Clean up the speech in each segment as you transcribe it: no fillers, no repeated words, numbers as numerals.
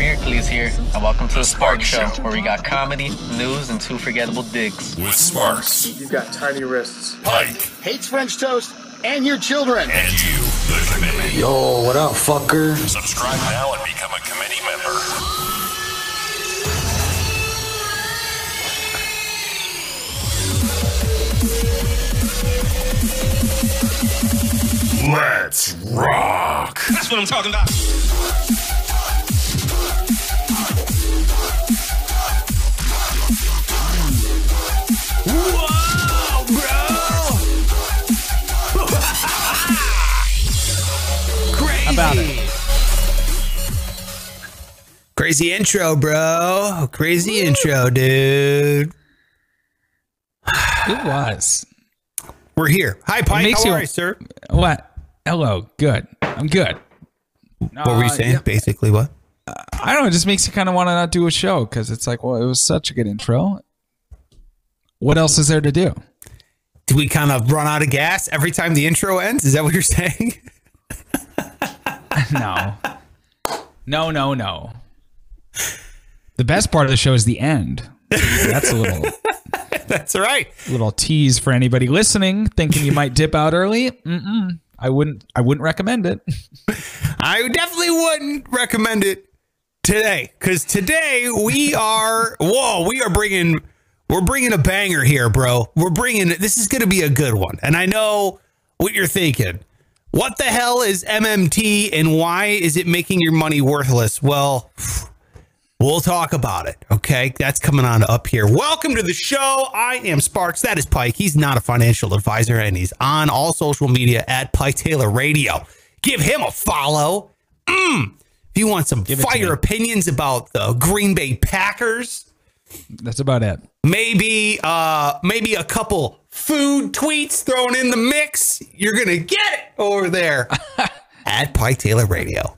Miracle here, and welcome to the Sparks Show, where we got comedy, news, and two forgettable digs. With Sparks, you've got tiny wrists. Pike hates French toast and your children. And you, the committee. Yo, what up, fucker? Subscribe now and become a committee member. Let's rock! That's what I'm talking about. Whoa, bro! Crazy. How about it? Crazy intro, bro. Crazy intro, dude. It was. We're here. Hi, Pike. How are you, sir? What? Hello. Good. I'm good. What were you saying? Yeah. Basically what? I don't know. It just makes you kind of want to not do a show because it's like, well, it was such a good intro. What else is there to do? Do we kind of run out of gas every time the intro ends? Is that what you're saying? No. No, no, no. The best part of the show is the end. That's a little... That's right. A little tease for anybody listening, thinking you might dip out early. Mm-mm. I wouldn't recommend it. I definitely wouldn't recommend it today, because today we are, we're bringing a banger here, bro. This is going to be a good one. And I know what you're thinking. What the hell is MMT and why is it making your money worthless? Well, we'll talk about it. Okay. That's coming on up here. Welcome to the show. I am Sparks. That is Pike. He's not a financial advisor, and he's on all social media at Pike Taylor Radio. Give him a follow. If you want some fire opinions about the Green Bay Packers. That's about it. Maybe a couple food tweets thrown in the mix. You're going to get it over there at Pike Taylor Radio.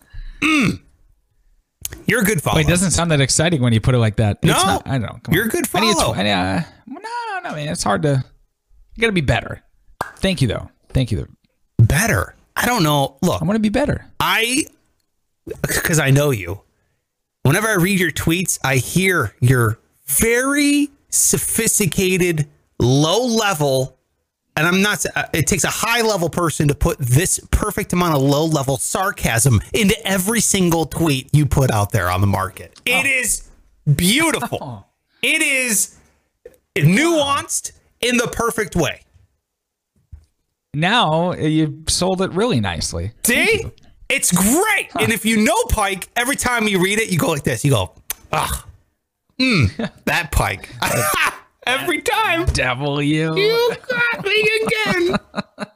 You're a good follow. Wait, it doesn't sound that exciting when you put it like that. No. It's not, I don't know. Come on. You're a good follow. No, man. It's hard to... You got to be better. Thank you, though. Thank you, though. Better? I don't know. Look. I'm going to be better. Because I know you. Whenever I read your tweets, I hear your very sophisticated, low-level... And I'm not... It takes a high-level person to put this perfect amount of low-level sarcasm into every single tweet you put out there on the market. Oh. It is beautiful. Oh. It is nuanced in the perfect way. Now you sold it really nicely. See? It's great. Huh. And if you know Pike, every time you read it, you go like this. You go, ah, that Pike. Every time. Devil you. You got me again.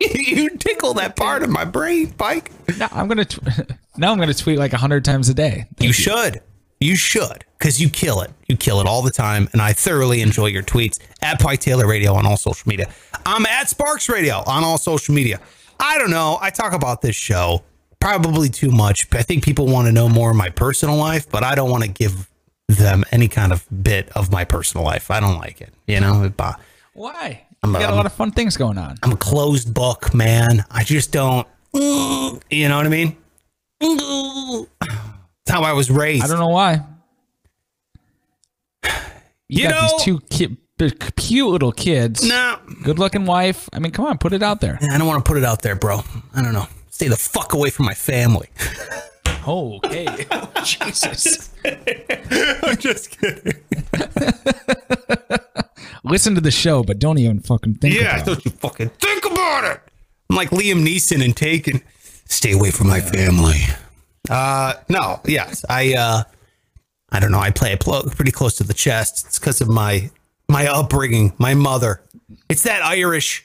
You tickle that part of my brain, Pike. No, I'm going to tweet like 100 times a day. You should. You should. Because you kill it. You kill it all the time. And I thoroughly enjoy your tweets. At Pike Taylor Radio on all social media. I'm at Sparks Radio on all social media. I don't know. I talk about this show probably too much. I think people want to know more of my personal life, but I don't want to give them any kind of bit of my personal life. I don't like it. You know why? I got a lot of fun things going on. I'm a closed book, man. I just don't. You know what I mean? That's how I was raised. I don't know why. You got these two cute little kids. No. Good looking wife. I mean, come on, put it out there. I don't want to put it out there, bro. I don't know. Stay the fuck away from my family. Okay. Jesus. I'm just kidding. Listen to the show, but don't even fucking think about it. Yeah, don't you fucking think about it. I'm like Liam Neeson in Taken. Stay away from my family. No, yes. I don't know. I play pretty close to the chest. It's because of my upbringing, my mother. It's that Irish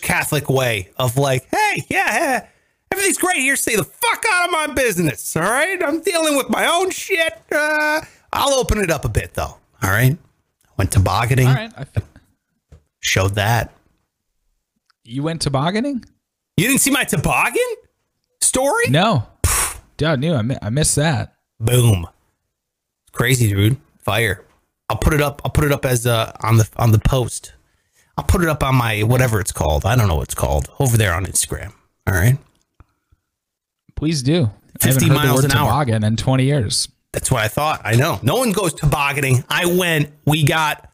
Catholic way of like, hey, yeah. Everything's great here. Stay the fuck out of my business. All right. I'm dealing with my own shit. I'll open it up a bit, though. All right. Went tobogganing. All right. Showed that. You went tobogganing? You didn't see my toboggan story? No. Dude, no, I missed that. Boom. Crazy, dude. Fire. I'll put it up as on the post. I'll put it up on my whatever it's called. I don't know what it's called over there on Instagram. All right. Please do. 50 miles an hour. I haven't heard the word toboggan in 20 years. That's what I thought. I know. No one goes tobogganing. I went. We got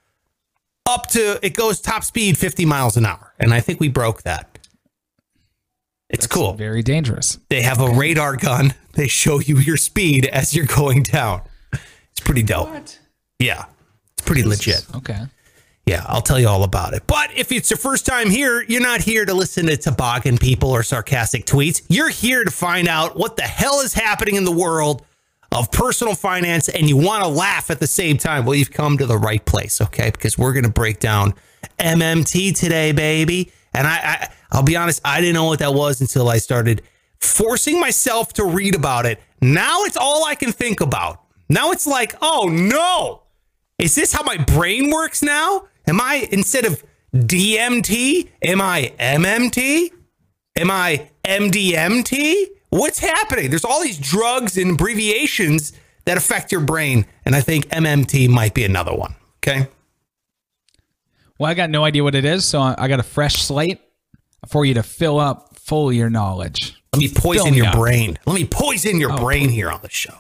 up to, it goes top speed 50 miles an hour. And I think we broke that. It's cool. Very dangerous. They have a radar gun. They show you your speed as you're going down. It's pretty dope. What? Yeah. It's pretty legit. Okay. Yeah, I'll tell you all about it. But if it's your first time here, you're not here to listen to toboggan people or sarcastic tweets. You're here to find out what the hell is happening in the world of personal finance, and you want to laugh at the same time. Well, you've come to the right place, okay? Because we're going to break down MMT today, baby. And I'll be honest, I didn't know what that was until I started forcing myself to read about it. Now it's all I can think about. Now it's like, oh no, is this how my brain works now? Am I, instead of DMT, am I MMT? Am I MDMT? What's happening? There's all these drugs and abbreviations that affect your brain. And I think MMT might be another one. Okay. Well, I got no idea what it is. So I got a fresh slate for you to fill up full your knowledge. Let me poison your brain. Let me poison your brain here on the show.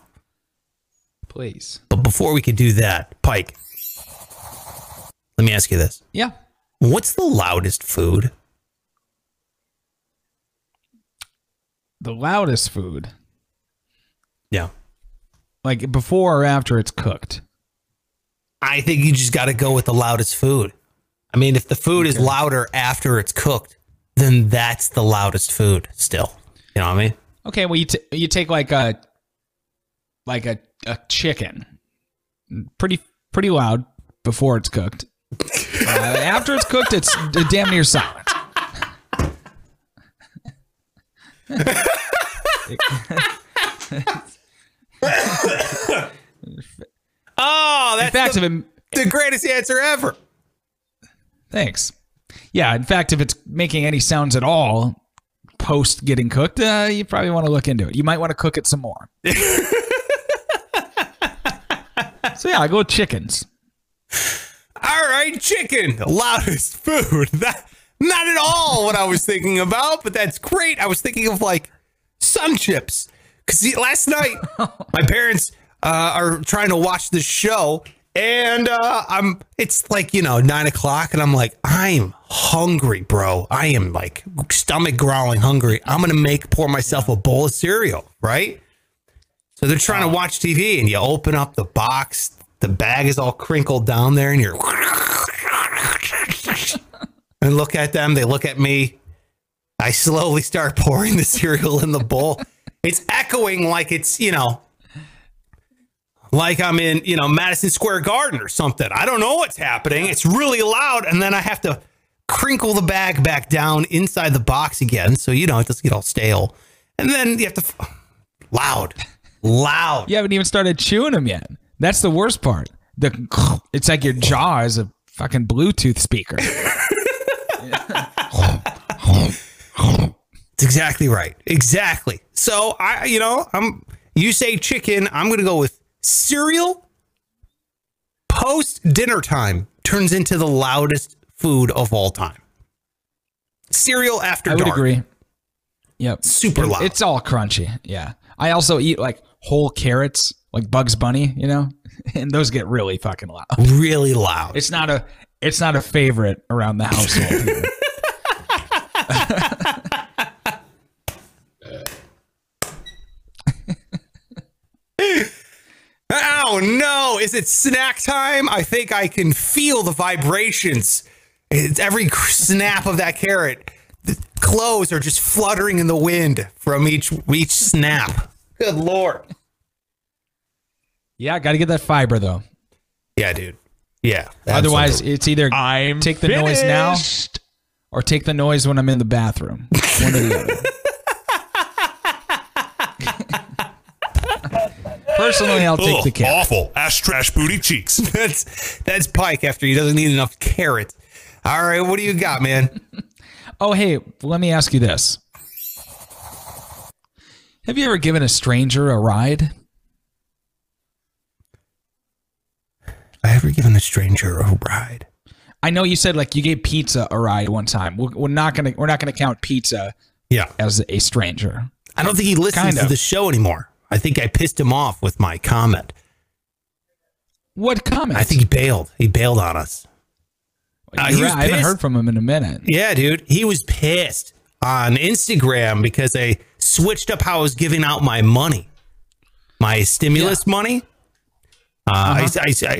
Please. But before we can do that, Pike, let me ask you this. Yeah. What's the loudest food? The loudest food. Yeah. Like before or after it's cooked? I think you just got to go with the loudest food. I mean, if the food is louder after it's cooked, then that's the loudest food still. You know what I mean? Okay. Well, you take like a chicken, pretty loud before it's cooked. After it's cooked, it's damn near silent. that's the greatest answer ever. Thanks. Yeah, in fact, if it's making any sounds at all post getting cooked, you probably want to look into it. You might want to cook it some more. So yeah, I go with chickens. All right, chicken, the loudest food. Not at all what I was thinking about, but that's great. I was thinking of like sun chips, because last night my parents are trying to watch this show, and it's like, you know, 9 o'clock, and I'm like, I'm hungry, bro. I am like stomach growling hungry. I'm gonna pour myself a bowl of cereal, right? So they're trying to watch TV, and you open up the box, the bag is all crinkled down there, and you're. And look at them. They look at me. I slowly start pouring the cereal in the bowl. It's echoing like it's, you know, like I'm in, you know, Madison Square Garden or something. I don't know what's happening. It's really loud. And then I have to crinkle the bag back down inside the box again. So, you know, it doesn't get all stale. And then you have to. Loud. You haven't even started chewing them yet. That's the worst part. It's like your jaw is a fucking Bluetooth speaker. It's exactly right. Exactly. So you say chicken, I'm going to go with cereal. Post dinner time turns into the loudest food of all time. Cereal after dark. I would agree. Yep. Super loud. It's all crunchy. Yeah. I also eat like whole carrots, like Bugs Bunny, you know, and those get really fucking loud. Really loud. It's not a favorite around the household. Oh no, is it snack time? I think I can feel the vibrations. It's every snap of that carrot. The clothes are just fluttering in the wind from each snap. Good Lord. Yeah, got to get that fiber though. Yeah, dude. Yeah. Otherwise, it's either take the noise now or take the noise when I'm in the bathroom. One or the other. Personally, I'll take the carrot. Awful. Ash trash booty cheeks. That's Pike after he doesn't need enough carrot. All right, what do you got, man? Oh, hey, let me ask you this. Have you ever given a stranger a ride? I ever given a stranger a ride? I know you said like you gave pizza a ride one time. We're not gonna count pizza as a stranger. I don't think he listens to the show anymore. I think I pissed him off with my comment. What comments? I think he bailed. He bailed on us. He was pissed. I haven't heard from him in a minute. Yeah, dude. He was pissed on Instagram because I switched up how I was giving out my money. My stimulus money. I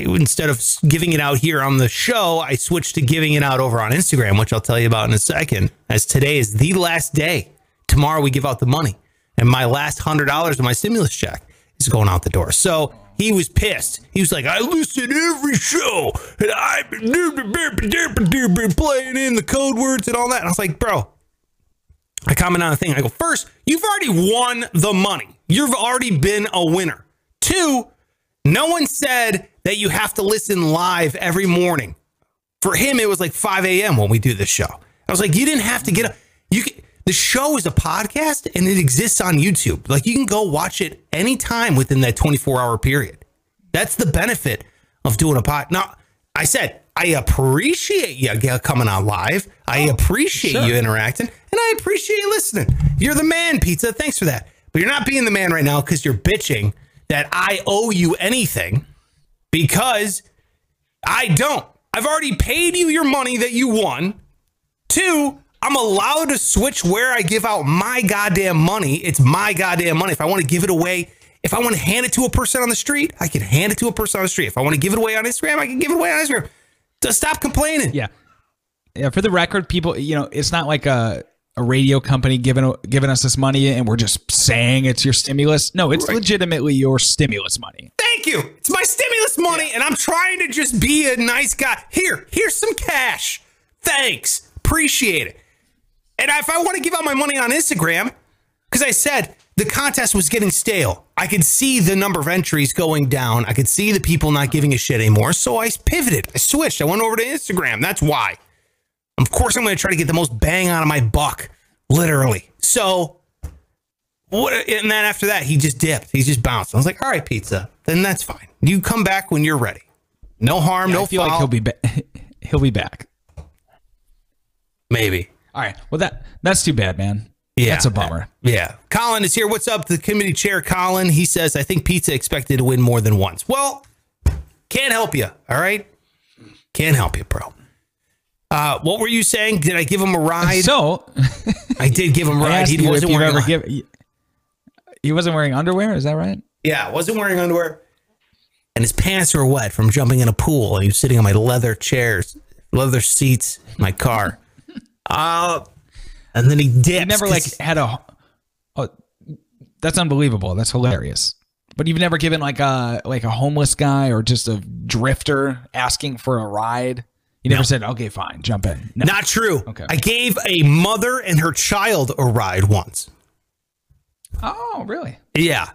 instead of giving it out here on the show, I switched to giving it out over on Instagram, which I'll tell you about in a second, as today is the last day. Tomorrow we give out the money, and my last $100 of my stimulus check is going out the door. So he was pissed. He was like, I listen to every show, and I've been playing in the code words and all that. And I was like, bro, I comment on a thing. I go, first, you've already won the money. You've already been a winner. Two, no one said that you have to listen live every morning. For him, it was like 5 a.m. when we do this show. I was like, you didn't have to get up. You can, the show is a podcast and it exists on YouTube. Like, you can go watch it anytime within that 24-hour period. That's the benefit of doing a pod. Now, I said, I appreciate you coming on live. I appreciate you interacting, and I appreciate you listening. You're the man, Pizza. Thanks for that. But you're not being the man right now because you're bitching that I owe you anything, because I don't. I've already paid you your money that you won. Two, I'm allowed to switch where I give out my goddamn money. It's my goddamn money. If I want to give it away, if I want to hand it to a person on the street, I can hand it to a person on the street. If I want to give it away on Instagram, I can give it away on Instagram. Just stop complaining. Yeah. Yeah. For the record, people, you know, it's not like a radio company giving us this money and we're just saying it's your stimulus. No, it's legitimately your stimulus money. Thank you. It's my stimulus money, and I'm trying to just be a nice guy. Here's some cash. Thanks. Appreciate it. And if I want to give out my money on Instagram, because I said the contest was getting stale. I could see the number of entries going down. I could see the people not giving a shit anymore. So I pivoted. I switched. I went over to Instagram. That's why. Of course, I'm going to try to get the most bang out of my buck, literally. So, and then after that, he just dipped. He just bounced. I was like, all right, Pizza, then that's fine. You come back when you're ready. No harm, no foul. I feel like he'll be back. Maybe. All right. Well, that's too bad, man. Yeah. That's a bummer. Yeah. Colin is here. What's up? The committee chair, Colin. He says, I think Pizza expected to win more than once. Well, can't help you. All right. Can't help you, bro. What were you saying? Did I give him a ride? So I did give him a ride. He wasn't wearing he wasn't wearing underwear. Is that right? Yeah, wasn't wearing underwear, and his pants were wet from jumping in a pool. And he was sitting on my leather chairs, leather seats, in my car. And then he dipped. Never had a. Oh, that's unbelievable. That's hilarious. But you've never given like a homeless guy or just a drifter asking for a ride. You never said, okay, fine, jump in. No. Not true. Okay. I gave a mother and her child a ride once. Oh, really? Yeah.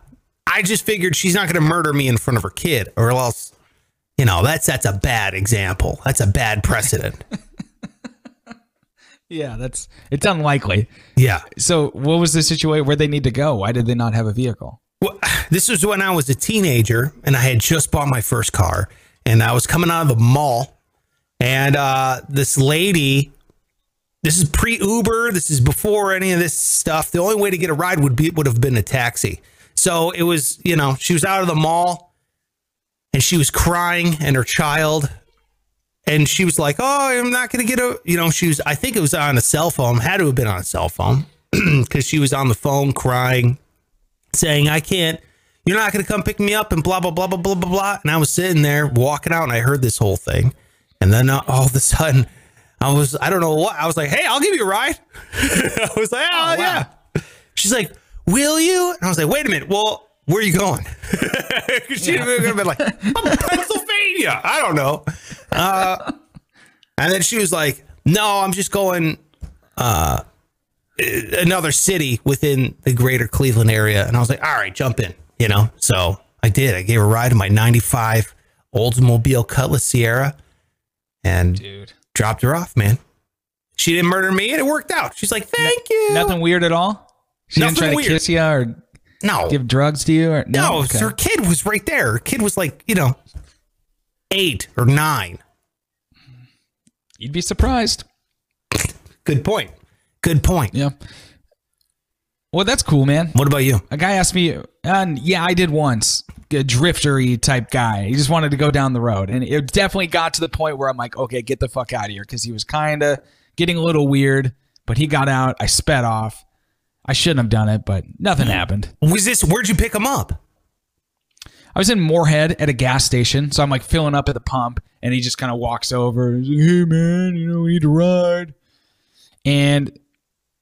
I just figured she's not going to murder me in front of her kid, or else, you know, that's a bad example. That's a bad precedent. Yeah, it's unlikely. Yeah. So what was the situation? Where they need to go? Why did they not have a vehicle? Well, this was when I was a teenager, and I had just bought my first car, and I was coming out of the mall. And this lady, this is pre-Uber. This is before any of this stuff. The only way to get a ride would have been a taxi. So it was, you know, she was out of the mall and she was crying and her child. And she was like, oh, I'm not going to get a, you know, she was, I think it was on a cell phone. Had to have been on a cell phone because she was on the phone crying, saying, I can't, you're not going to come pick me up and blah, blah, blah, blah, blah, blah, blah. And I was sitting there walking out and I heard this whole thing. And then all of a sudden, I don't know what, I was like, hey, I'll give you a ride. I was like, oh, yeah. Wow. She's like, will you? And I was like, wait a minute. Well, where are you going? She would have been like, I'm Pennsylvania. I don't know. And then she was like, no, I'm just going another city within the greater Cleveland area. And I was like, all right, jump in. You know, so I did. I gave her a ride in my 95 Oldsmobile Cutlass Sierra. And dropped her off, man. She didn't murder me, and it worked out. She's like, thank you. Nothing weird at all? She didn't try to kiss you or give drugs to you? Or, no, okay. Her kid was right there. Her kid was like, you know, 8 or 9. You'd be surprised. Good point. Good point. Yeah. Well, that's cool, man. What about you? A guy asked me, and yeah, I did once. drifter-y type guy. He just wanted to go down the road. And it definitely got to the point where I'm like, okay, get the fuck out of here, because he was kind of getting a little weird, but he got out. I sped off. I shouldn't have done it, but nothing happened. Was this, where'd you pick him up? I was in Moorhead at a gas station, so I'm like filling up at the pump, and he just kind of walks over. He's like, hey, man, you know, we need a ride. And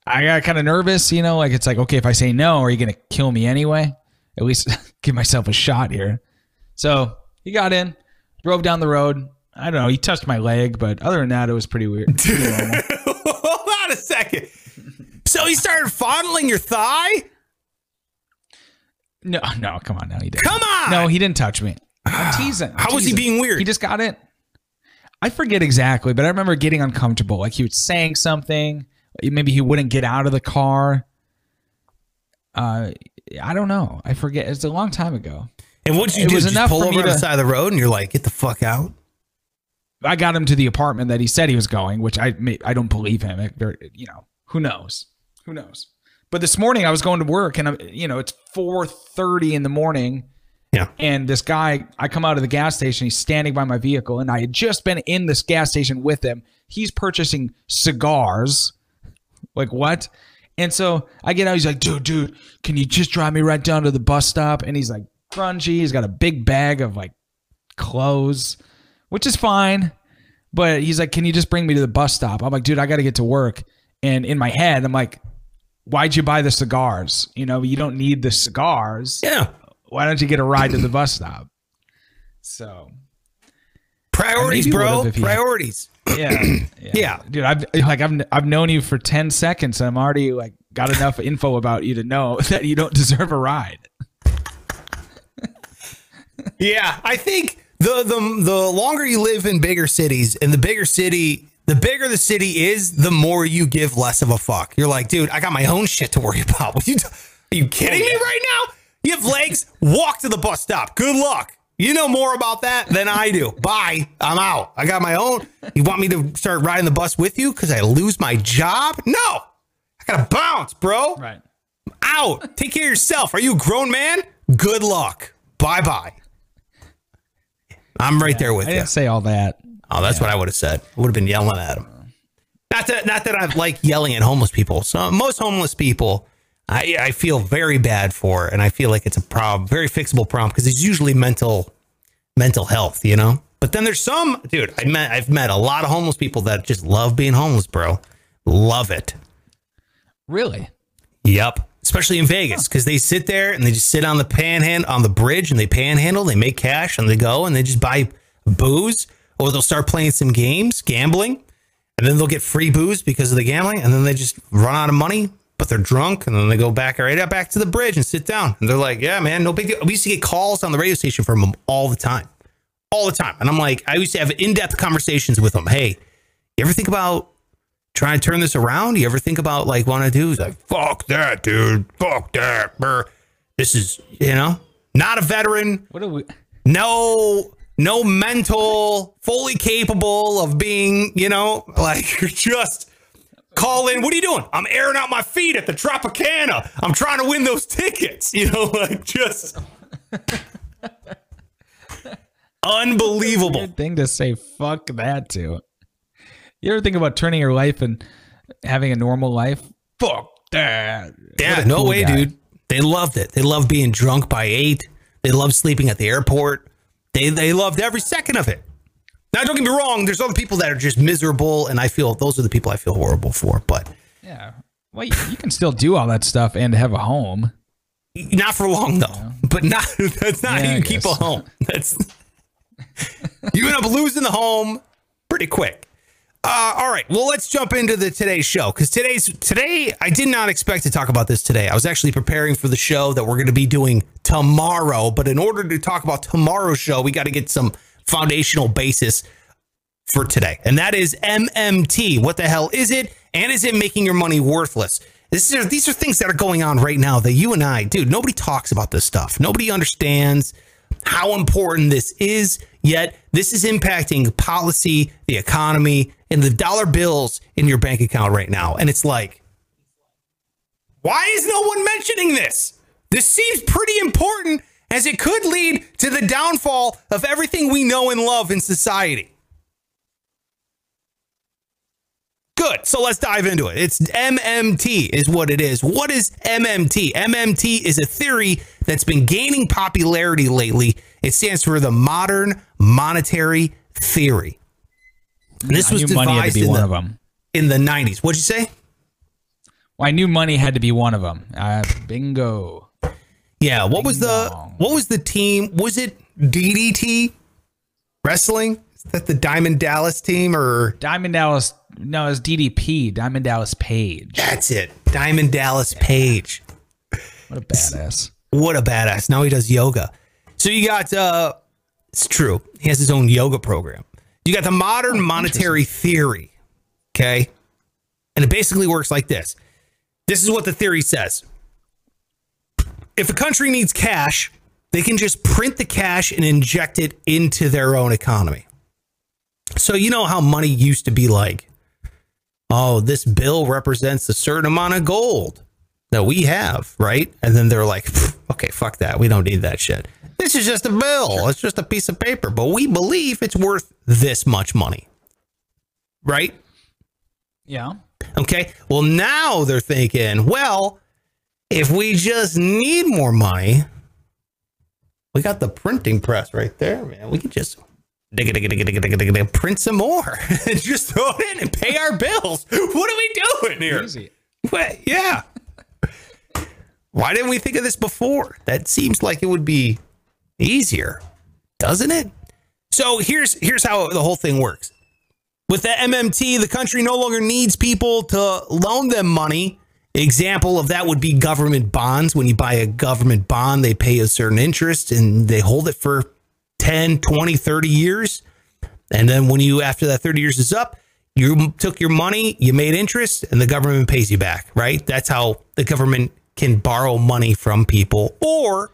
I got kind of nervous, you know, like it's like, okay, if I say no, are you going to kill me anyway? At least give myself a shot here. So he got in, drove down the road. I don't know. He touched my leg, but other than that, it was pretty weird. Hold on a second. So he started fondling your thigh? No, no, come on. No, he didn't. Come on. No, he didn't touch me. I'm teasing. How was he being weird? He just got it. I forget exactly, but I remember getting uncomfortable. Like he was saying something. Maybe he wouldn't get out of the car. I don't know. I forget. It's a long time ago. And what did you do? Was enough pull over on the side of the road and you're like, get the fuck out? I got him to the apartment that he said he was going, which I don't believe him. You know, who knows? Who knows? But this morning I was going to work and, you know, it's 4:30 in the morning. Yeah. And this guy, I come out of the gas station. He's standing by my vehicle and I had just been in this gas station with him. He's purchasing cigars. Like what? And so I get out. He's like, dude, can you just drive me right down to the bus stop? And he's like grungy. He's got a big bag of like clothes, which is fine. But he's like, can you just bring me to the bus stop? I'm like, dude, I got to get to work. And in my head, I'm like, why'd you buy the cigars? You know, you don't need the cigars. Yeah. Why don't you get a ride to the bus stop? So priorities, bro. Priorities. Yeah. Dude, I've known you for 10 seconds. And I'm already like got enough info about you to know that you don't deserve a ride. Yeah, I think the longer you live in bigger cities and the bigger the city is, the more you give less of a fuck. You're like, dude, I got my own shit to worry about. Are you kidding me right now? You have legs, walk to the bus stop. Good luck. You know more about that than I do. Bye. I'm out. I got my own. You want me to start riding the bus with you because I lose my job? No. I got to bounce, bro. Right. I'm out. Take care of yourself. Are you a grown man? Good luck. Bye-bye. I'm right there with you. I didn't say all that. Oh, that's what I would have said. I would have been yelling at him. Not that I like yelling at homeless people. So most homeless people, I feel very bad for, and I feel like it's a problem, very fixable problem, because it's usually mental health, you know. But then there's some dude. I've met a lot of homeless people that just love being homeless, bro. Love it. Really? Yep. Especially in Vegas, because they sit there and they just sit on the bridge and they panhandle. They make cash and they go and they just buy booze, or they'll start playing some games, gambling, and then they'll get free booze because of the gambling, and then they just run out of money. But they're drunk and then they go right back to the bridge and sit down. And they're like, yeah, man, no big deal. We used to get calls on the radio station from them all the time. All the time. And I'm like, I used to have in-depth conversations with them. Hey, you ever think about trying to turn this around? You ever think about like want to do? He's like, fuck that, dude. Fuck that. Brr. This is, you know, not a veteran. What are we? No mental, fully capable of being, you know, like you're just... Call in. What are you doing? I'm airing out my feet at the Tropicana. I'm trying to win those tickets. You know, like just unbelievable. Weird thing to say. Fuck that too. You ever think about turning your life and having a normal life? Fuck that. Yeah, no way, dude. They loved it. They loved being drunk by 8. They loved sleeping at the airport. They loved every second of it. Now, don't get me wrong. There's other people that are just miserable, and I feel those are the people I feel horrible for. But yeah, well, you can still do all that stuff and have a home. Not for long though. Yeah. But not that's not how you keep a home. That's you end up losing the home pretty quick. All right, well, let's jump into today's show because today I did not expect to talk about this today. I was actually preparing for the show that we're going to be doing tomorrow, but in order to talk about tomorrow's show, we got to get some foundational basis for today, and that is MMT. What the hell is it, and is it making your money worthless? These are things that are going on right now that you and I, dude, nobody talks about this stuff. Nobody understands how important this is, yet this is impacting policy, the economy, and the dollar bills in your bank account right now. And it's like, why is no one mentioning this? This seems pretty important. as it could lead to the downfall of everything we know and love in society. Good. So let's dive into it. It's MMT is what it is. What is MMT? MMT is a theory that's been gaining popularity lately. It stands for the Modern Monetary Theory. This was devised in the 90s. What'd you say? Well, I knew money had to be one of them. Bingo. Yeah. What was the team? Was it DDT wrestling? Is that the Diamond Dallas team or Diamond Dallas? No, it was DDP, Diamond Dallas Page. That's it. Diamond Dallas Page. What a badass. What a badass. Now he does yoga. So you got, it's true. He has his own yoga program. You got the Modern Monetary Theory. Okay. And it basically works like this. This is what the theory says. If a country needs cash, they can just print the cash and inject it into their own economy. So you know how money used to be like, oh, this bill represents a certain amount of gold that we have, right? And then they're like, okay, fuck that. We don't need that shit. This is just a bill. It's just a piece of paper, but we believe it's worth this much money, right? Yeah. Okay. Well, now they're thinking, well, if we just need more money, we got the printing press right there, man. We could just... print some more and just throw it in and pay our bills. What are we doing here? Easy. What? Yeah. Why didn't we think of this before? That seems like it would be easier, doesn't it? So here's how the whole thing works. With the MMT, the country no longer needs people to loan them money. Example of that would be government bonds. When you buy a government bond, they pay a certain interest and they hold it for 10, 20, 30 years. And then when you, after that 30 years is up, you took your money, you made interest, and the government pays you back, right? That's how the government can borrow money from people. Or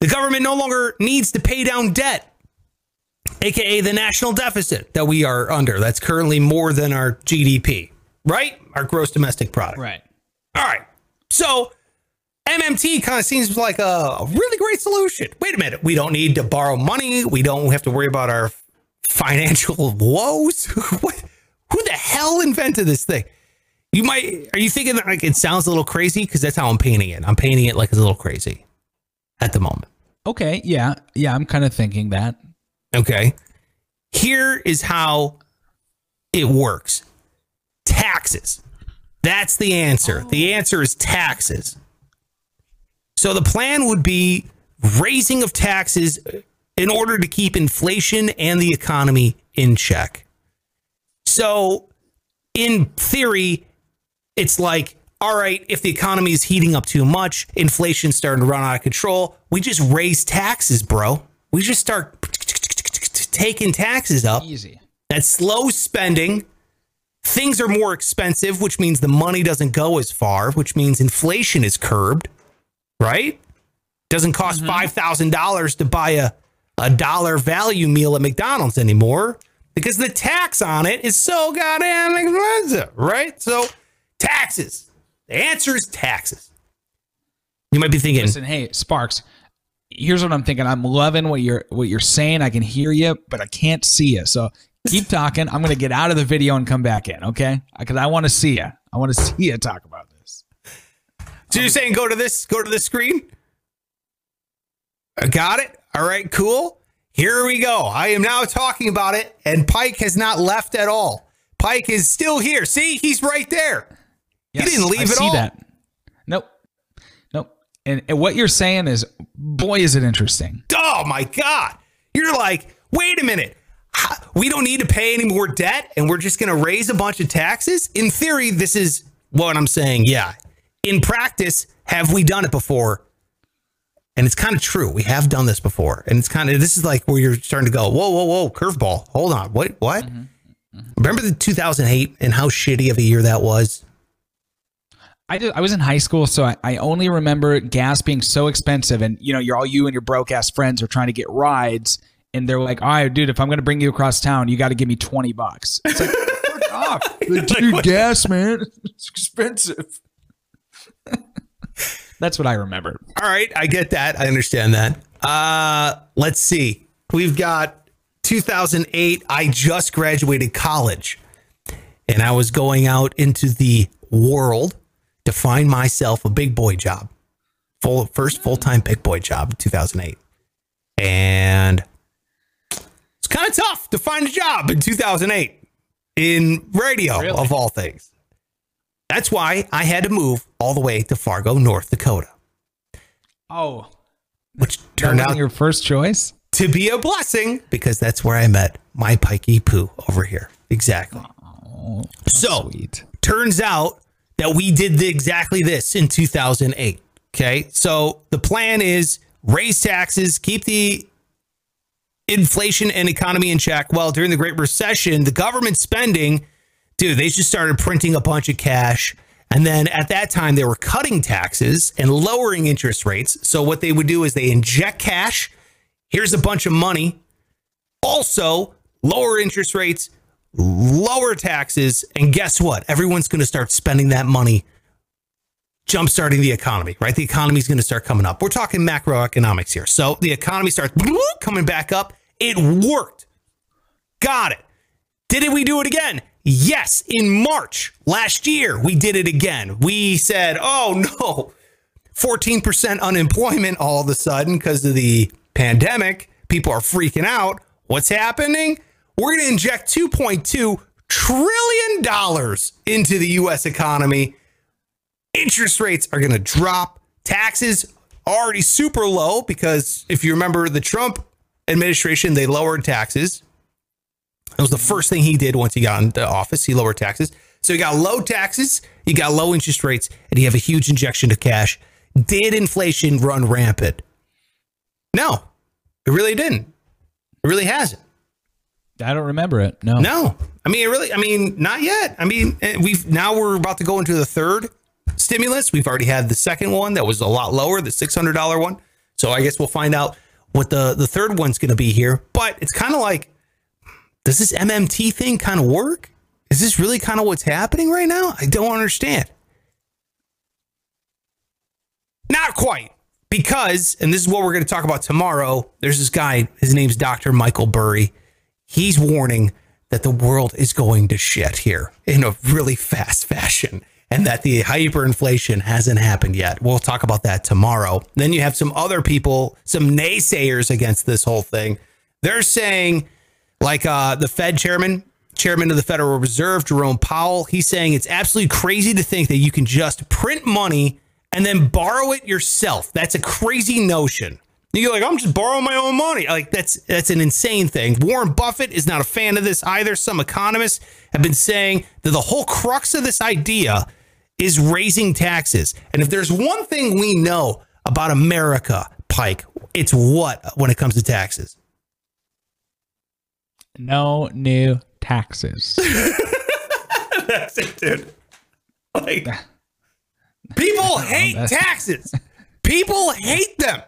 the government no longer needs to pay down debt, aka the national deficit that we are under. That's currently more than our GDP, right? Our gross domestic product. Right. All right. So MMT kind of seems like a really great solution. Wait a minute. We don't need to borrow money. We don't have to worry about our financial woes. What? Who the hell invented this thing? You might, are you thinking that like it sounds a little crazy? Because that's how I'm painting it. I'm painting it like it's a little crazy at the moment. Okay. Yeah. Yeah. I'm kind of thinking that. Okay. Here is how it works. Taxes. That's the answer. Oh. The answer is taxes. So the plan would be raising of taxes in order to keep inflation and the economy in check. So in theory, it's like, all right, if the economy is heating up too much, inflation's starting to run out of control, we just raise taxes, bro. We just start taking taxes up. Easy. That's slow spending. Things are more expensive, which means the money doesn't go as far, which means inflation is curbed. Right? Doesn't cost $5,000 to buy a dollar value meal at McDonald's anymore because the tax on it is so goddamn expensive, right? So taxes. The answer is taxes. You might be thinking, listen, hey, Sparks, here's what I'm thinking. I'm loving what you're saying. I can hear you, but I can't see you. So keep talking. I'm going to get out of the video and come back in, okay? Because I want to see you. I want to see you talk about this. So you're saying go to this screen? I got it. All right, cool. Here we go. I am now talking about it, and Pike has not left at all. Pike is still here. See, he's right there. Yes, he didn't leave at all. I see that. Nope. Nope. And what you're saying is, boy, is it interesting. Oh, my God. You're like, wait a minute. We don't need to pay any more debt, and we're just going to raise a bunch of taxes? In theory, this is what I'm saying, yeah. In practice, have we done it before? And it's kind of true. We have done this before. And it's kind of, this is like where you're starting to go, whoa, whoa, whoa, curveball. Hold on. What? Remember the 2008 and how shitty of a year that was? I was in high school, so I only remember gas being so expensive. And, you know, you and your broke ass friends are trying to get rides. And they're like, all right, dude, if I'm going to bring you across town, you got to give me $20. It's like, fuck off. Dude, gas, man. It's expensive. That's what I remember. All right. I get that. I understand that. Let's see. We've got 2008. I just graduated college and I was going out into the world to find myself a big boy job. First full-time big boy job in 2008. And it's kind of tough to find a job in 2008 in radio, really? Of all things. That's why I had to move all the way to Fargo, North Dakota. Oh, which turned out your first choice to be a blessing, because that's where I met my pikey poo over here. Exactly. Oh, so sweet. Turns out that we did exactly this in 2008. Okay, so the plan is raise taxes, keep the inflation and economy in check. Well, during the Great Recession, the government spending, dude, they just started printing a bunch of cash. And then at that time, they were cutting taxes and lowering interest rates. So what they would do is they inject cash. Here's a bunch of money. Also, lower interest rates, lower taxes. And guess what? Everyone's going to start spending that money, jumpstarting the economy, right? The economy is going to start coming up. We're talking macroeconomics here. So the economy starts coming back up. It worked. Got it. Didn't we do it again? Yes. In March last year, we did it again. We said, oh no, 14% unemployment all of a sudden because of the pandemic. People are freaking out. What's happening? We're going to inject $2.2 trillion into the U.S. economy. Interest rates are going to drop. Taxes already super low, because if you remember the Trump administration, they lowered taxes. It was the first thing he did once he got into office. He lowered taxes. So you got low taxes, you got low interest rates, and you have a huge injection of cash. Did inflation run rampant? No, it really didn't. It really hasn't. I don't remember it. No, no. I mean, it really, I mean, not yet. I mean, we're about to go into the third stimulus. We've already had the second one that was a lot lower, the $600 one. So I guess we'll find out what the third one's going to be here. But it's kind of like, does this MMT thing kind of work? Is this really kind of what's happening right now? I don't understand. Not quite, because, and this is what we're going to talk about tomorrow, there's this guy, his name's Dr. Michael Burry. He's warning that the world is going to shit here in a really fast fashion, and that the hyperinflation hasn't happened yet. We'll talk about that tomorrow. Then you have some other people, some naysayers against this whole thing. They're saying, like the Fed chairman of the Federal Reserve, Jerome Powell, he's saying it's absolutely crazy to think that you can just print money and then borrow it yourself. That's a crazy notion. You're like, I'm just borrowing my own money. Like, that's an insane thing. Warren Buffett is not a fan of this either. Some economists have been saying that the whole crux of this idea is raising taxes. And if there's one thing we know about America, Pike, it's what when it comes to taxes? No new taxes. That's it, dude. Like, people hate taxes. People hate them.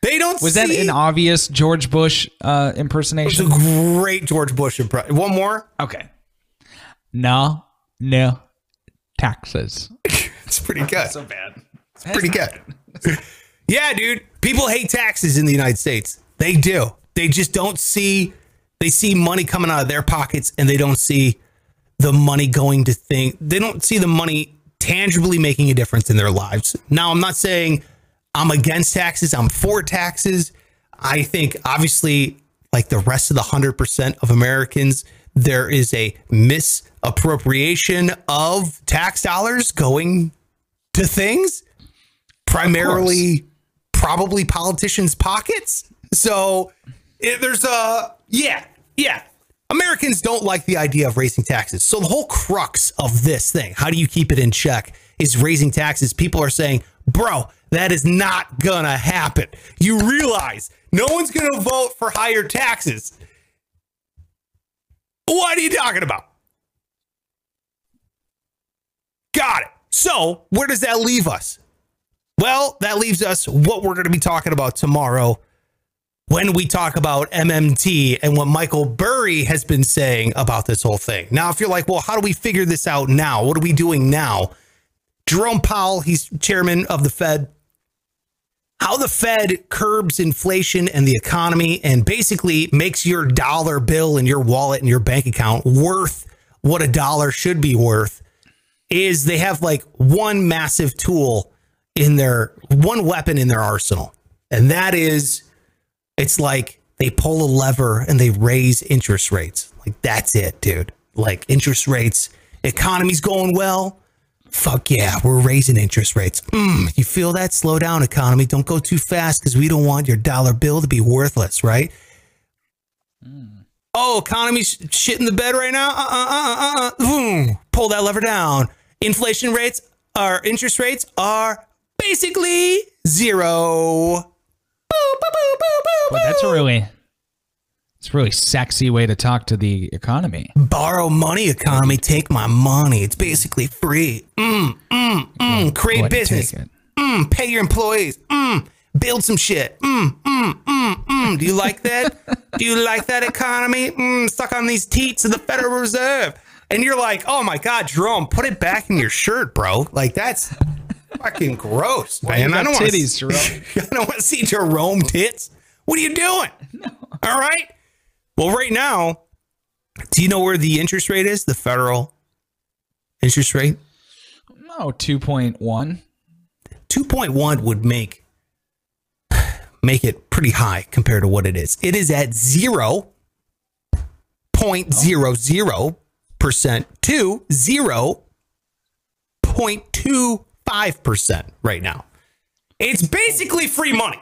They don't. Was that an obvious George Bush impersonation? It was a great George Bush impression. One more. Okay. No new taxes. It's pretty good. Not so bad. It's pretty good. Yeah, dude. People hate taxes in the United States. They do. They just don't see. They see money coming out of their pockets, and they don't see the money going to things. They don't see the money tangibly making a difference in their lives. Now, I'm not saying I'm against taxes. I'm for taxes. I think, obviously, like the rest of the 100% of Americans, there is a misappropriation of tax dollars going to things, primarily, probably politicians' pockets. So there's a... Yeah. Americans don't like the idea of raising taxes. So the whole crux of this thing, how do you keep it in check, is raising taxes. People are saying, bro, that is not going to happen. You realize no one's going to vote for higher taxes. What are you talking about? Got it. So where does that leave us? Well, that leaves us what we're going to be talking about tomorrow, when we talk about MMT and what Michael Burry has been saying about this whole thing. Now, if you're like, well, how do we figure this out now? What are we doing now? Jerome Powell, he's chairman of the Fed, how the Fed curbs inflation and the economy and basically makes your dollar bill and your wallet and your bank account worth what a dollar should be worth is they have like one massive tool in their, one weapon in their arsenal. And that is, it's like they pull a lever and they raise interest rates. Like, that's it, dude. Like, interest rates, economy's going well. Fuck yeah, we're raising interest rates. You feel that? Slow down, economy. Don't go too fast because we don't want your dollar bill to be worthless, right? Oh, economy's shit in the bed right now? Pull that lever down. Inflation rates, our interest rates are basically zero. Well, that's a really, it's a really sexy way to talk to the economy. Borrow money, economy. Take my money. It's basically free. Create business. Pay your employees. Build some shit. Do you like that? Do you like that, economy? Stuck on these teats of the Federal Reserve. And you're like, oh my God, Jerome, put it back in your shirt, bro. Like, that's fucking gross, man. I don't want to see Jerome tits. What are you doing? No. All right. Well, right now, do you know where the interest rate is? The federal interest rate? No, 2.1. 2.1 would make it pretty high compared to what it is. It is at 0.00% to 0.25% right now. It's basically free money.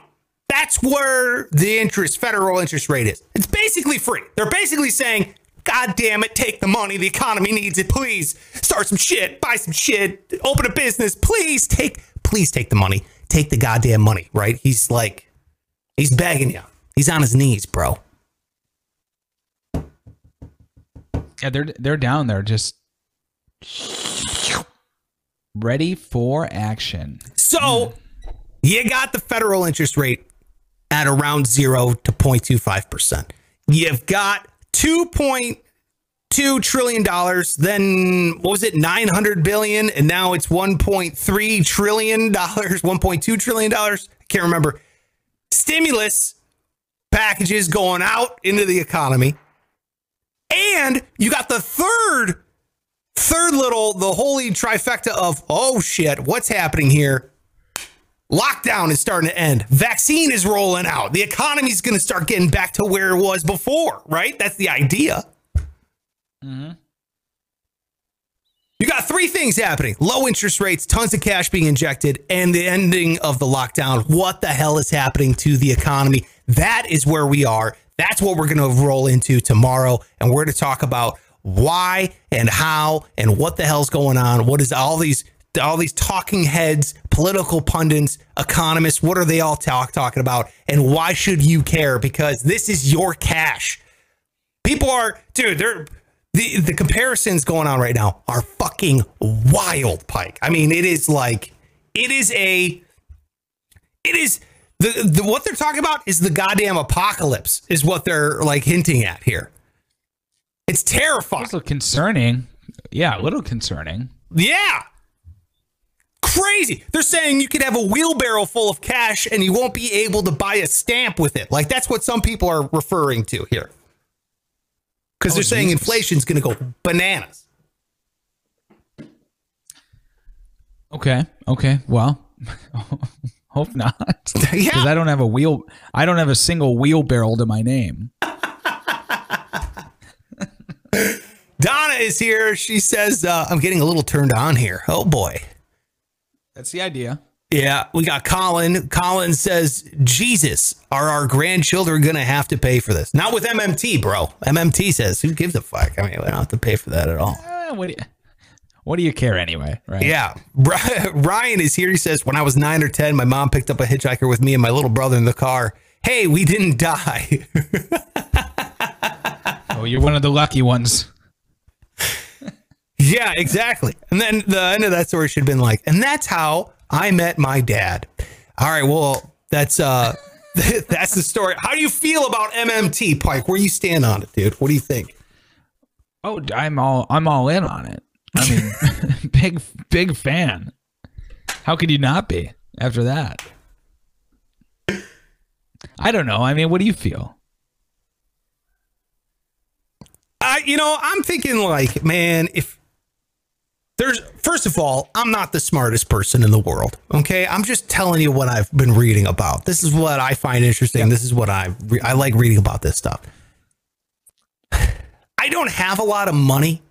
That's where the interest, federal interest rate is. It's basically free. They're basically saying, God damn it, take the money. The economy needs it. Please start some shit, buy some shit, open a business. Please take the money. Take the goddamn money, right? He's like, he's begging you. He's on his knees, bro. Yeah, they're down there just ready for action. So you got the federal interest rate at around 0 to 0.25%. You've got $2.2 trillion. Then what was it? 900 billion, and now it's $1.3 trillion, $1.2 trillion. I can't remember. Stimulus packages going out into the economy, and you got the third little, the holy trifecta of, oh shit, what's happening here? Lockdown is starting to end. Vaccine is rolling out. The economy is going to start getting back to where it was before, right? That's the idea. You got three things happening. Low interest rates, tons of cash being injected, and the ending of the lockdown. What the hell is happening to the economy? That is where we are. That's what we're going to roll into tomorrow. And we're going to talk about why and how and what the hell's going on. What is all these talking heads, political pundits, economists, what are they all talking about? And why should you care? Because this is your cash. People are, dude, the comparisons going on right now are fucking wild, Pike. I mean, it is like, what they're talking about is the goddamn apocalypse is what they're like hinting at here. It's terrifying. It's a little concerning. Yeah, a little concerning. Yeah. Crazy. They're saying you could have a wheelbarrow full of cash and you won't be able to buy a stamp with it. Like, that's what some people are referring to here. Because they're saying inflation's going to go bananas. Okay. Okay. Well, hope not. Yeah. Because I don't have a single wheelbarrow to my name. Donna is here. She says, I'm getting a little turned on here. Oh, boy. That's the idea. Yeah, we got Colin. Colin says, Jesus, are our grandchildren going to have to pay for this? Not with MMT, bro. MMT says, who gives a fuck? I mean, we don't have to pay for that at all. What do you care anyway? Right? Yeah. Ryan is here. He says, when I was 9 or 10, my mom picked up a hitchhiker with me and my little brother in the car. Hey, we didn't die. Oh, you're one of the lucky ones. Yeah, exactly. And then the end of that story should have been like, and that's how I met my dad. All right, well, that's the story. How do you feel about MMT, Pike? Where you stand on it, dude? What do you think? Oh, I'm all in on it. I mean, big fan. How could you not be after that? I don't know. I mean, what do you feel? You know, I'm thinking like, man, if there's, first of all, I'm not the smartest person in the world. Okay. I'm just telling you what I've been reading about. This is what I find interesting. Yeah. This is what I like reading about this stuff. I don't have a lot of money.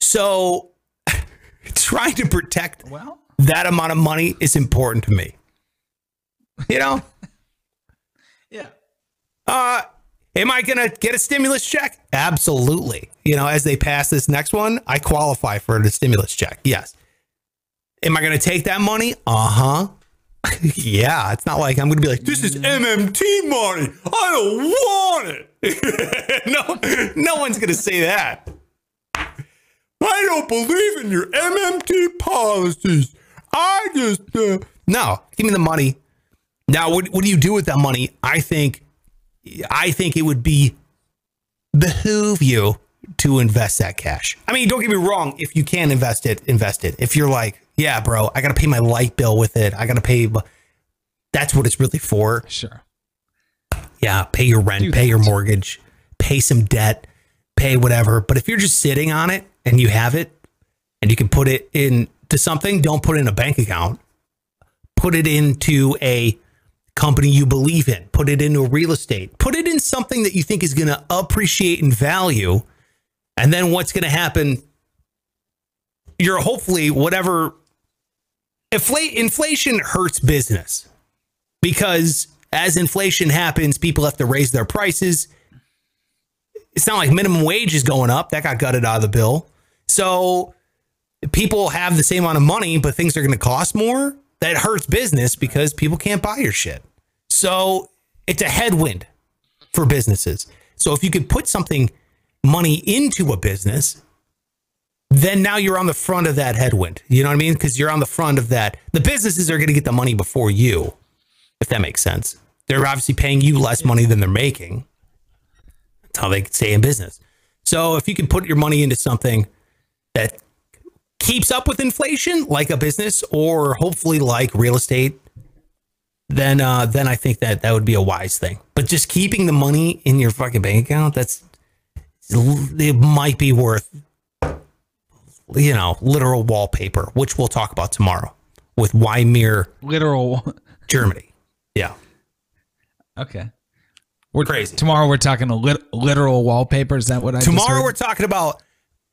So trying to protect that amount of money is important to me. You know? Yeah. Am I going to get a stimulus check? Absolutely. You know, as they pass this next one, I qualify for the stimulus check. Yes. Am I going to take that money? Uh-huh. Yeah. It's not like I'm going to be like, this is MMT money. I don't want it. No one's going to say that. I don't believe in your MMT policies. I just, no, give me the money. Now, what do you do with that money? I think it would be behoove you to invest that cash. I mean, don't get me wrong. If you can invest it, invest it. If you're like, yeah, bro, I got to pay my light bill with it. I got to pay. That's what it's really for. Sure. Yeah. Pay your rent, pay your mortgage, pay some debt, pay whatever. But if you're just sitting on it and you have it and you can put it into something, don't put it in a bank account. Put it into a company you believe in, put it into real estate, put it in something that you think is going to appreciate in value. And then what's going to happen? You're hopefully whatever inflation hurts business, because as inflation happens, people have to raise their prices. It's not like minimum wage is going up. That got gutted out of the bill. So people have the same amount of money, but things are going to cost more. That hurts business because people can't buy your shit. So it's a headwind for businesses. So if you could put something, money into a business, then now you're on the front of that headwind. You know what I mean? Because you're on the front of that. The businesses are going to get the money before you, if that makes sense. They're obviously paying you less money than they're making. That's how they stay in business. So if you can put your money into something that keeps up with inflation, like a business or hopefully like real estate, then I think that would be a wise thing. But just keeping the money in your fucking bank account, it might be worth, you know, literal wallpaper, which we'll talk about tomorrow with Wymere literal Germany. Yeah. Okay. We're crazy. Tomorrow we're talking a literal wallpaper. Is that what I tomorrow we're talking about?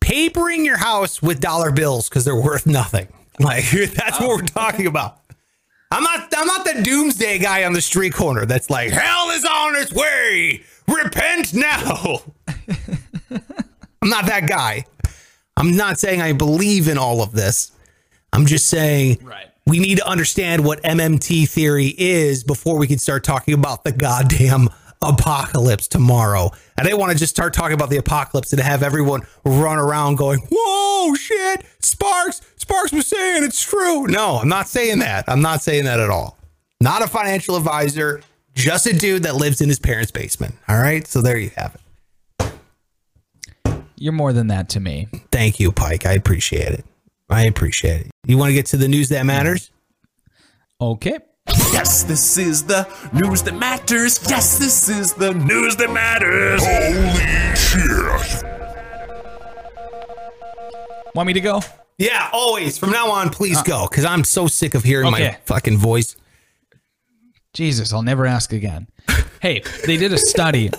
Papering your house with dollar bills because they're worth nothing. Like that's what we're talking about. I'm not the doomsday guy on the street corner that's like, hell is on its way. Repent now. I'm not that guy. I'm not saying I believe in all of this. I'm just saying we need to understand what MMT theory is before we can start talking about the goddamn apocalypse tomorrow. I didn't want to just start talking about the apocalypse and have everyone run around going, whoa, shit, Sparks was saying it's true. No, I'm not saying that. I'm not saying that at all. Not a financial advisor, just a dude that lives in his parents' basement. All right. So there you have it. You're more than that to me. Thank you, Pike. I appreciate it. I appreciate it. You want to get to the news that matters? Okay. Yes, this is the news that matters. Yes, this is the news that matters. Holy shit. Want me to go? Yeah, always. From now on, please go, because I'm so sick of hearing my fucking voice. Jesus, I'll never ask again. Hey, they did a study,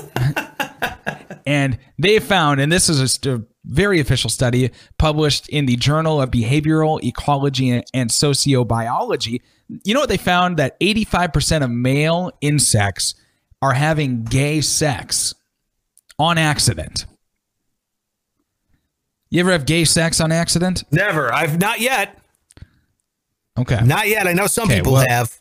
and they found, and this is a very official study published in the Journal of Behavioral Ecology and Sociobiology. You know what they found? That 85% of male insects are having gay sex on accident. You ever have gay sex on accident? Never. I've not yet. Okay. Not yet. I know some people have.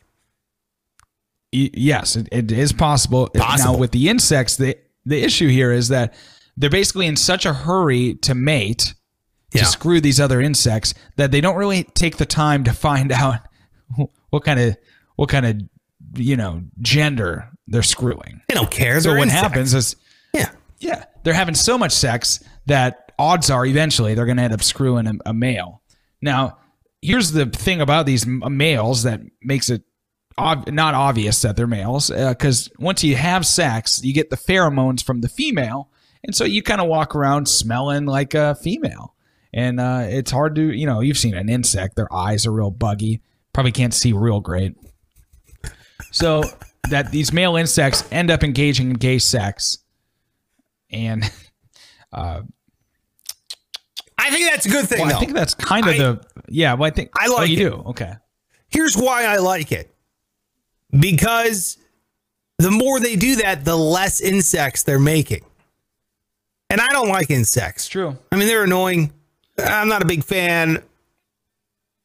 Yes, it is possible. Now with the insects, the issue here is that they're basically in such a hurry to mate, to screw these other insects, that they don't really take the time to find out what kind of, you know, gender they're screwing. They don't care. So what happens is, they're having so much sex that odds are eventually they're going to end up screwing a male. Now, here's the thing about these males that makes it not obvious that they're males, because once you have sex, you get the pheromones from the female, and so you kind of walk around smelling like a female. And it's hard to, you know, you've seen an insect, their eyes are real buggy, probably can't see real great. So that these male insects end up engaging in gay sex. And I think that's a good thing. Well, I think that's kind of well, I think I like it. Do. Okay. Here's why I like it. Because the more they do that, the less insects they're making. And I don't like insects. True. I mean, they're annoying. I'm not a big fan.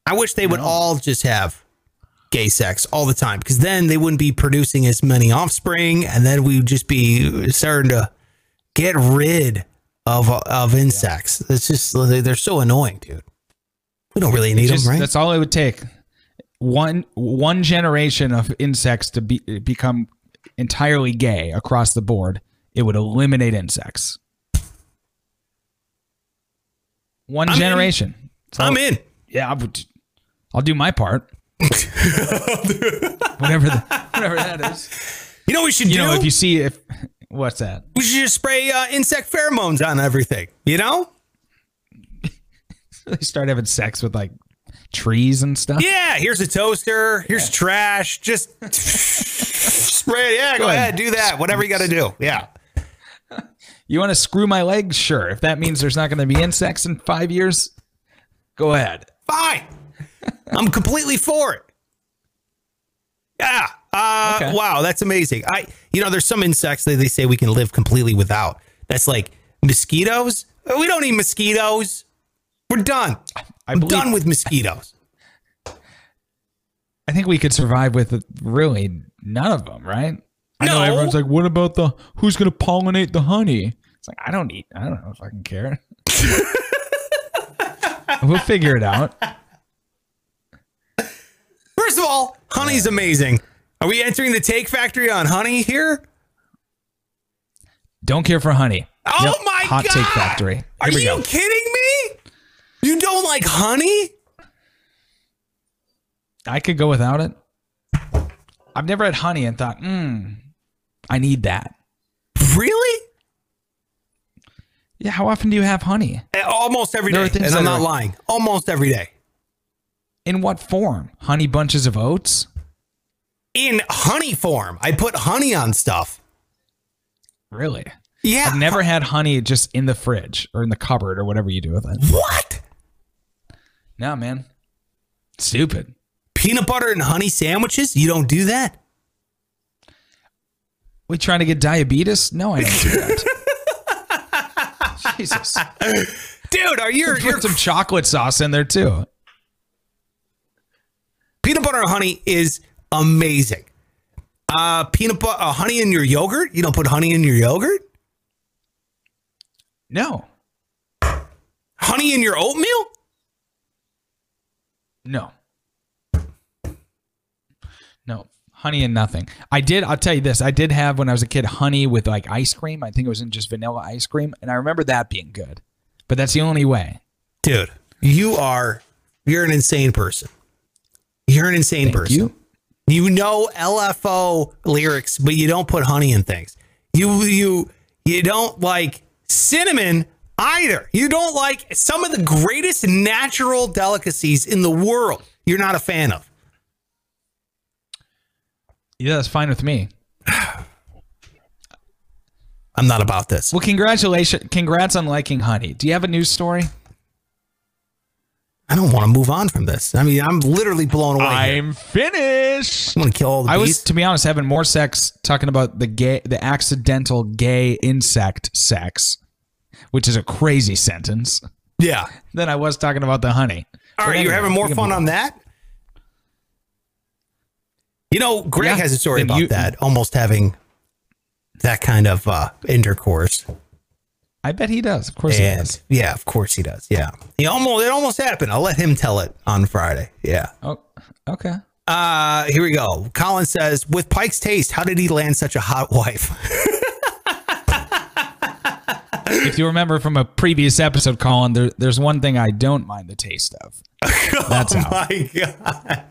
I wish they would all just have gay sex all the time, because then they wouldn't be producing as many offspring, and then we would just be starting to get rid of insects. Yeah. It's just, they're so annoying, dude. We don't really need them, right? That's all it would take. One generation of insects to become entirely gay across the board. It would eliminate insects. One generation. In. So, I'm in. Yeah, I'll do my part. whatever that is. You know what we should do? You know, if you see what's that? We should just spray insect pheromones on everything, you know? They start having sex with like trees and stuff. Yeah, here's a toaster, here's trash, just spray it. Yeah, go ahead, do that. Whatever you got to do. Yeah. You want to screw my legs? Sure. If that means there's not going to be insects in 5 years, go ahead. Fine. I'm completely for it. Yeah. Okay. Wow, that's amazing. You know, there's some insects that they say we can live completely without. That's like mosquitoes. We don't need mosquitoes. We're done. I'm done with mosquitoes. I think we could survive with really none of them, right? I know everyone's like, what about who's going to pollinate the honey? It's like, I don't know if I can care. We'll figure it out. First of all, honey's amazing. Are we entering the take factory on honey here? Don't care for honey. Oh yep, my hot God. Hot take factory. Here Are we you go. Kidding me? You don't like honey? I could go without it. I've never had honey and thought, I need that. Really? Yeah. How often do you have honey? Almost every day. And I'm not lying. Almost every day. In what form? Honey bunches of oats? In honey form. I put honey on stuff. Really? Yeah. I've never had honey just in the fridge or in the cupboard or whatever you do with it. What? No, man. Stupid. Peanut butter and honey sandwiches? You don't do that? We trying to get diabetes? No, I don't do that. Jesus. Dude, put some chocolate sauce in there too. Peanut butter and honey is amazing. Honey in your yogurt? You don't put honey in your yogurt? No. Honey in your oatmeal? No. No, honey and nothing. I'll tell you this. I did have, when I was a kid, honey with like ice cream. I think it was in just vanilla ice cream. And I remember that being good, but that's the only way. Dude, you're an insane person. You're an insane person. You know LFO lyrics, but you don't put honey in things. You don't like cinnamon either. You don't like some of the greatest natural delicacies in the world. You're not a fan of. Yeah, that's fine with me. I'm not about this. Well, congrats on liking honey. Do you have a news story? I don't want to move on from this. I mean, I'm literally blown away. I'm finished. I'm going to kill all the bees. I was, to be honest, having more sex talking about the accidental gay insect sex, which is a crazy sentence. Yeah. Than I was talking about the honey. All right, anyway, you're having more fun on that? You know, Greg has a story about that, almost having that kind of intercourse. I bet he does. Of course he does. Yeah, of course he does. Yeah. It almost happened. I'll let him tell it on Friday. Yeah. Oh, okay. Here we go. Colin says, with Pike's taste, how did he land such a hot wife? if you remember from a previous episode, Colin, there's one thing I don't mind the taste of. That's oh my God.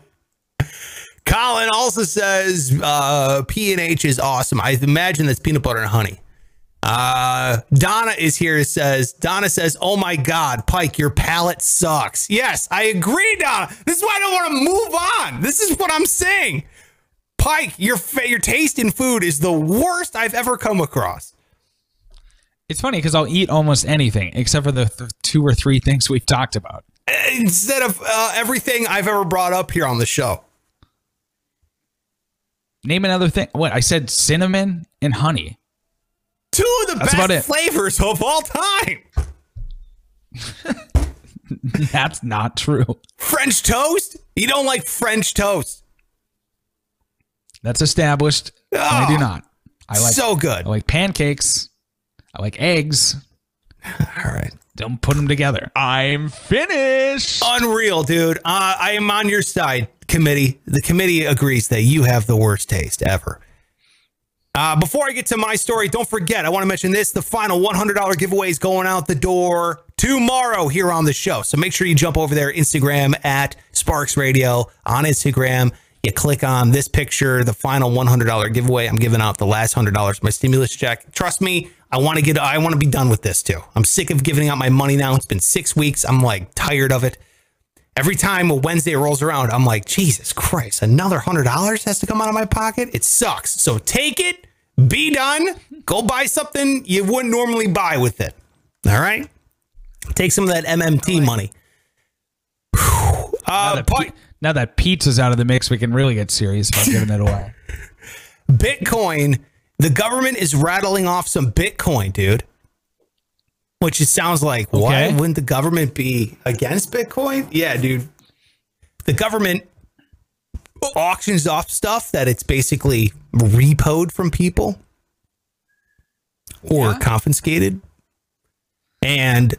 Colin also says P&H is awesome. I imagine that's peanut butter and honey. Donna is here. Donna says, oh my God, Pike, your palate sucks. Yes, I agree, Donna. This is why I don't want to move on. This is what I'm saying. Pike, your taste in food is the worst I've ever come across. It's funny because I'll eat almost anything except for the two or three things we've talked about. Instead of everything I've ever brought up here on the show. Name another thing. What? I said cinnamon and honey. Two of the best flavors of all time. That's not true. French toast? You don't like French toast. That's established. Oh, I do not. I like so good. I like pancakes. I like eggs. All right. Don't put them together. I'm finished. Unreal, dude. I am on your side, committee. The committee agrees that you have the worst taste ever. Before I get to my story, don't forget, I want to mention this. The final $100 giveaway is going out the door tomorrow here on the show. So make sure you jump over there, Instagram at Sparks Radio on Instagram. You click on this picture, the final $100 giveaway. I'm giving out the last $100 of my stimulus check. Trust me, I want to be done with this too. I'm sick of giving out my money now. It's been 6 weeks. I'm like tired of it. Every time a Wednesday rolls around, I'm like, Jesus Christ, another $100 has to come out of my pocket? It sucks. So take it, be done, go buy something you wouldn't normally buy with it. All right? Take some of that MMT money. Now that pizza's out of the mix, we can really get serious about giving it away. Bitcoin, the government is rattling off some Bitcoin, dude. Which it sounds like, why wouldn't the government be against Bitcoin? Yeah, dude. The government auctions off stuff that it's basically repoed from people or confiscated. And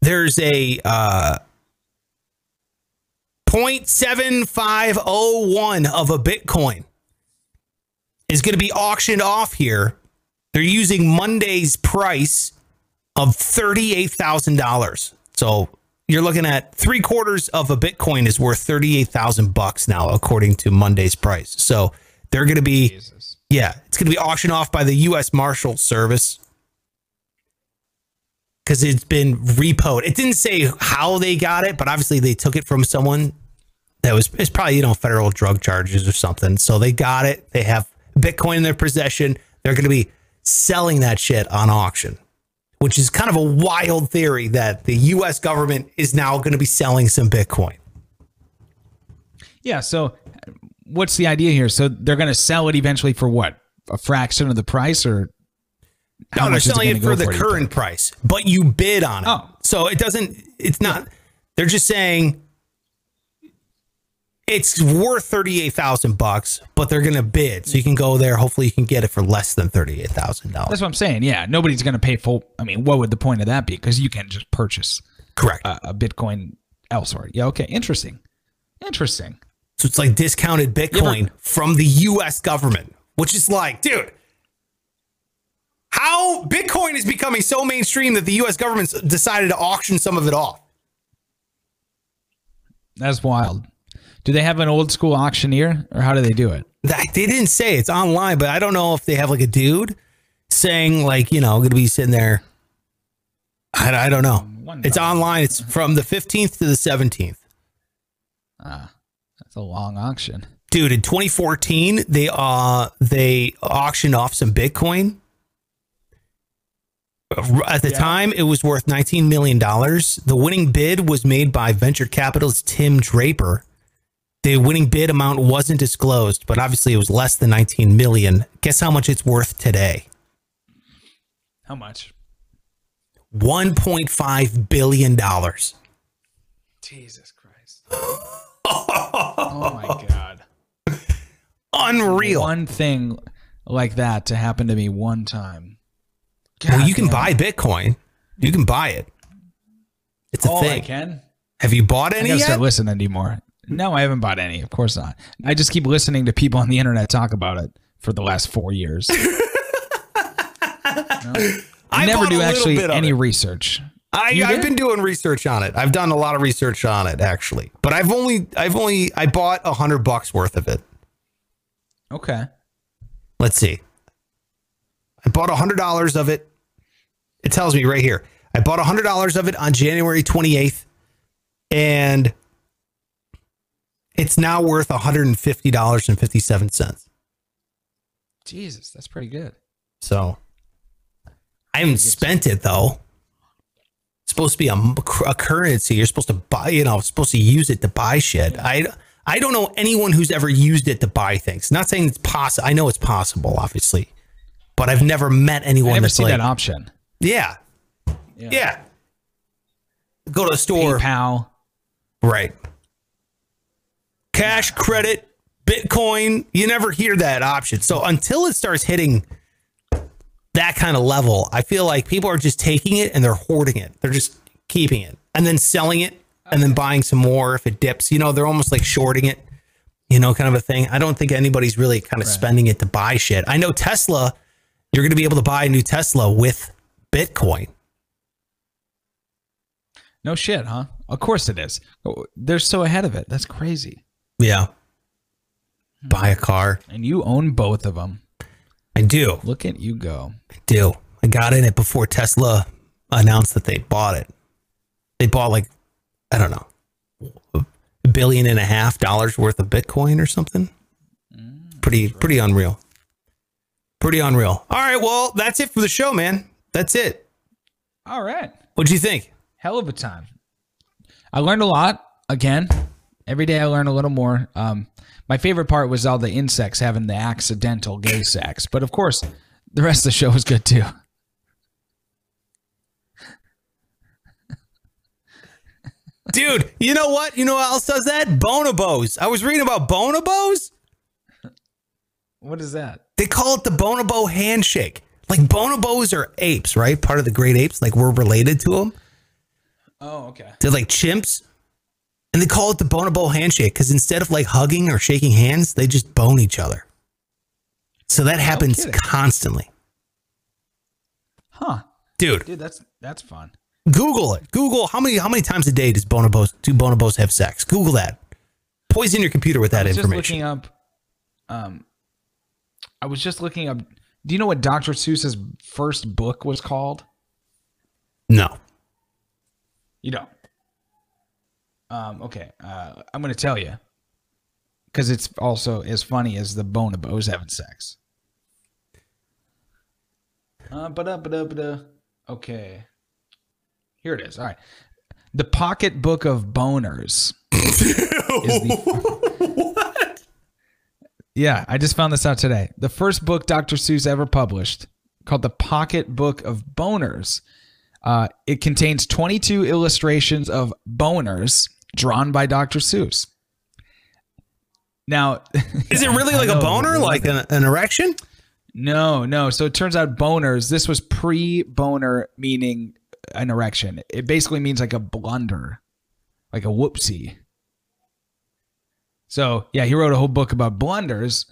there's a 0.7501 of a Bitcoin is going to be auctioned off here. They're using Monday's price of $38,000. So you're looking at 3/4 of a Bitcoin is worth $38,000 now, according to Monday's price. So they're going to be, it's going to be auctioned off by the U.S. Marshals Service because it's been repoed. It didn't say how they got it, but obviously they took it from someone that was, it's probably, you know, federal drug charges or something. So they got it. They have Bitcoin in their possession. They're going to be selling that shit on auction, which is kind of a wild theory that the U.S. government is now going to be selling some Bitcoin. Yeah. So what's the idea here? So they're going to sell it eventually for what? A fraction of the price or? No, they're selling it for the current price, but you bid on it. Oh. So it doesn't, it's not, they're just saying it's worth $38,000, but they're going to bid. So you can go there. Hopefully you can get it for less than $38,000. That's what I'm saying. Yeah. Nobody's going to pay full. I mean, what would the point of that be? Because you can just purchase a Bitcoin elsewhere. Yeah. Okay. Interesting. Interesting. So it's like discounted Bitcoin from the U.S. government, which is like, dude, how Bitcoin is becoming so mainstream that the U.S. government's decided to auction some of it off. That's wild. Do they have an old school auctioneer or how do they do it? They didn't say it's online, but I don't know if they have like a dude saying like, you know, going to be sitting there. I don't know. It's online. It's from the 15th to the 17th. That's a long auction. Dude, in 2014, they auctioned off some Bitcoin. At the time, it was worth $19 million. The winning bid was made by venture capitalist Tim Draper. The winning bid amount wasn't disclosed, but obviously it was less than 19 million. Guess how much it's worth today? How much? $1.5 billion. Jesus Christ. Oh my God. Unreal. One thing like that to happen to me one time. Well, you can buy Bitcoin. You can buy it. It's a thing. I can. Have you bought any yet? I gotta start listening anymore. No, I haven't bought any. Of course not. I just keep listening to people on the internet talk about it for the last 4 years. I never do actually any research. I've been doing research on it. I've done a lot of research on it, actually. But I bought $100 worth of it. Okay. Let's see. I bought $100 of it. It tells me right here. I bought $100 of it on January 28th. And it's now worth $150.57. Jesus, that's pretty good. So I haven't spent it, though. It's supposed to be a currency. You're supposed to buy, supposed to use it to buy shit. Yeah. I don't know anyone who's ever used it to buy things. Not saying it's possible. I know it's possible, obviously, but I've never met anyone that's seen that option. Yeah. Yeah. Go to the store. PayPal. Right. Cash, credit, Bitcoin. You never hear that option. So until it starts hitting that kind of level, I feel like people are just taking it and they're hoarding it. They're just keeping it and then selling it and then buying some more if it dips. They're almost like shorting it, kind of a thing. I don't think anybody's really kind of spending it to buy shit. I know Tesla, you're going to be able to buy a new Tesla with Bitcoin. No shit, huh? Of course it is. They're so ahead of it. That's crazy. Yeah. Buy a car. And you own both of them. I do. Look at you go. I do. I got in it before Tesla announced that they bought it. They bought like, I don't know, $1.5 billion worth of Bitcoin or something. Pretty unreal. Pretty unreal. All right. Well, that's it for the show, man. That's it. All right. What'd you think? Hell of a time. I learned a lot again. Every day I learn a little more. My favorite part was all the insects having the accidental gay sex. But of course, the rest of the show was good too. Dude, you know what? You know what else does that? Bonobos. I was reading about bonobos. What is that? They call it the bonobo handshake. Like bonobos are apes, right? Part of the great apes. Like we're related to them. Oh, okay. They're like chimps. And they call it the bonobo handshake because instead of like hugging or shaking hands, they just bone each other. So that happens constantly. Huh. Dude, that's fun. Google it. Google how many times a day do bonobos have sex? Google that. Poison your computer with that information. I was just looking up. Do you know what Dr. Seuss's first book was called? No. You don't. Okay. I'm going to tell you because it's also as funny as the bonobos having sex. Okay. Here it is. All right. The Pocket Book of Boners. What? Yeah. I just found this out today. The first book Dr. Seuss ever published, called The Pocket Book of Boners. It contains 22 illustrations of boners drawn by Dr. Seuss. Now, is it really like a boner, like an erection? No. So it turns out boners, this was pre-boner meaning an erection. It basically means like a blunder, like a whoopsie. So yeah, he wrote a whole book about blunders.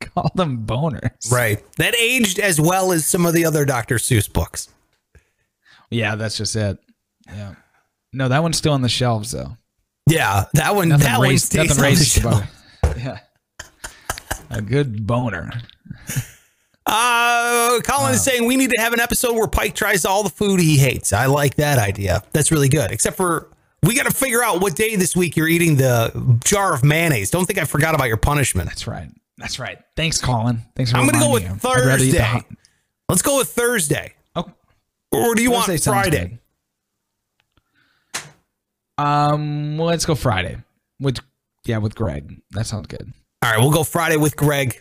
Call them boners. Right. That aged as well as some of the other Dr. Seuss books. Yeah, that's just it. Yeah. No, that one's still on the shelves though. Yeah, that one. Nothing that raised, one nothing raised about it. Yeah. A good boner. Colin is saying we need to have an episode where Pike tries all the food he hates. I like that idea. That's really good. Except for we got to figure out what day this week you're eating the jar of mayonnaise. Don't think I forgot about your punishment. That's right. That's right. Thanks, Colin. Thanks for reminding me. I'm going to go with Thursday. Let's go with Thursday. Or do you want Friday? Well, let's go Friday with Greg. That sounds good. All right, we'll go Friday with Greg.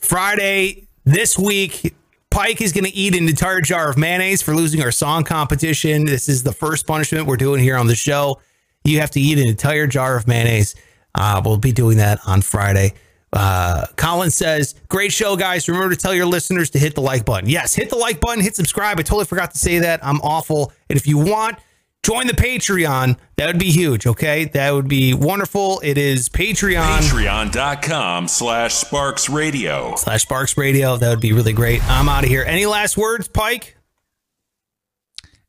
Friday this week, Pike is going to eat an entire jar of mayonnaise for losing our song competition. This is the first punishment we're doing here on the show. You have to eat an entire jar of mayonnaise. We'll be doing that on Friday. Colin says, great show, guys. Remember to tell your listeners to hit the like button. Yes, hit the like button, hit subscribe. I totally forgot to say that. I'm awful. And if you want, Join the Patreon. That would be huge, okay? That would be wonderful. It is Patreon. Patreon.com/Sparks Radio. /Sparks Radio. That would be really great. I'm out of here. Any last words, Pike?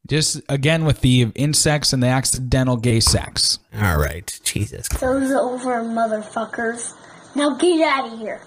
Just, again, with the insects and the accidental gay sex. All right. Jesus Christ. Show's over, motherfuckers. Now get out of here.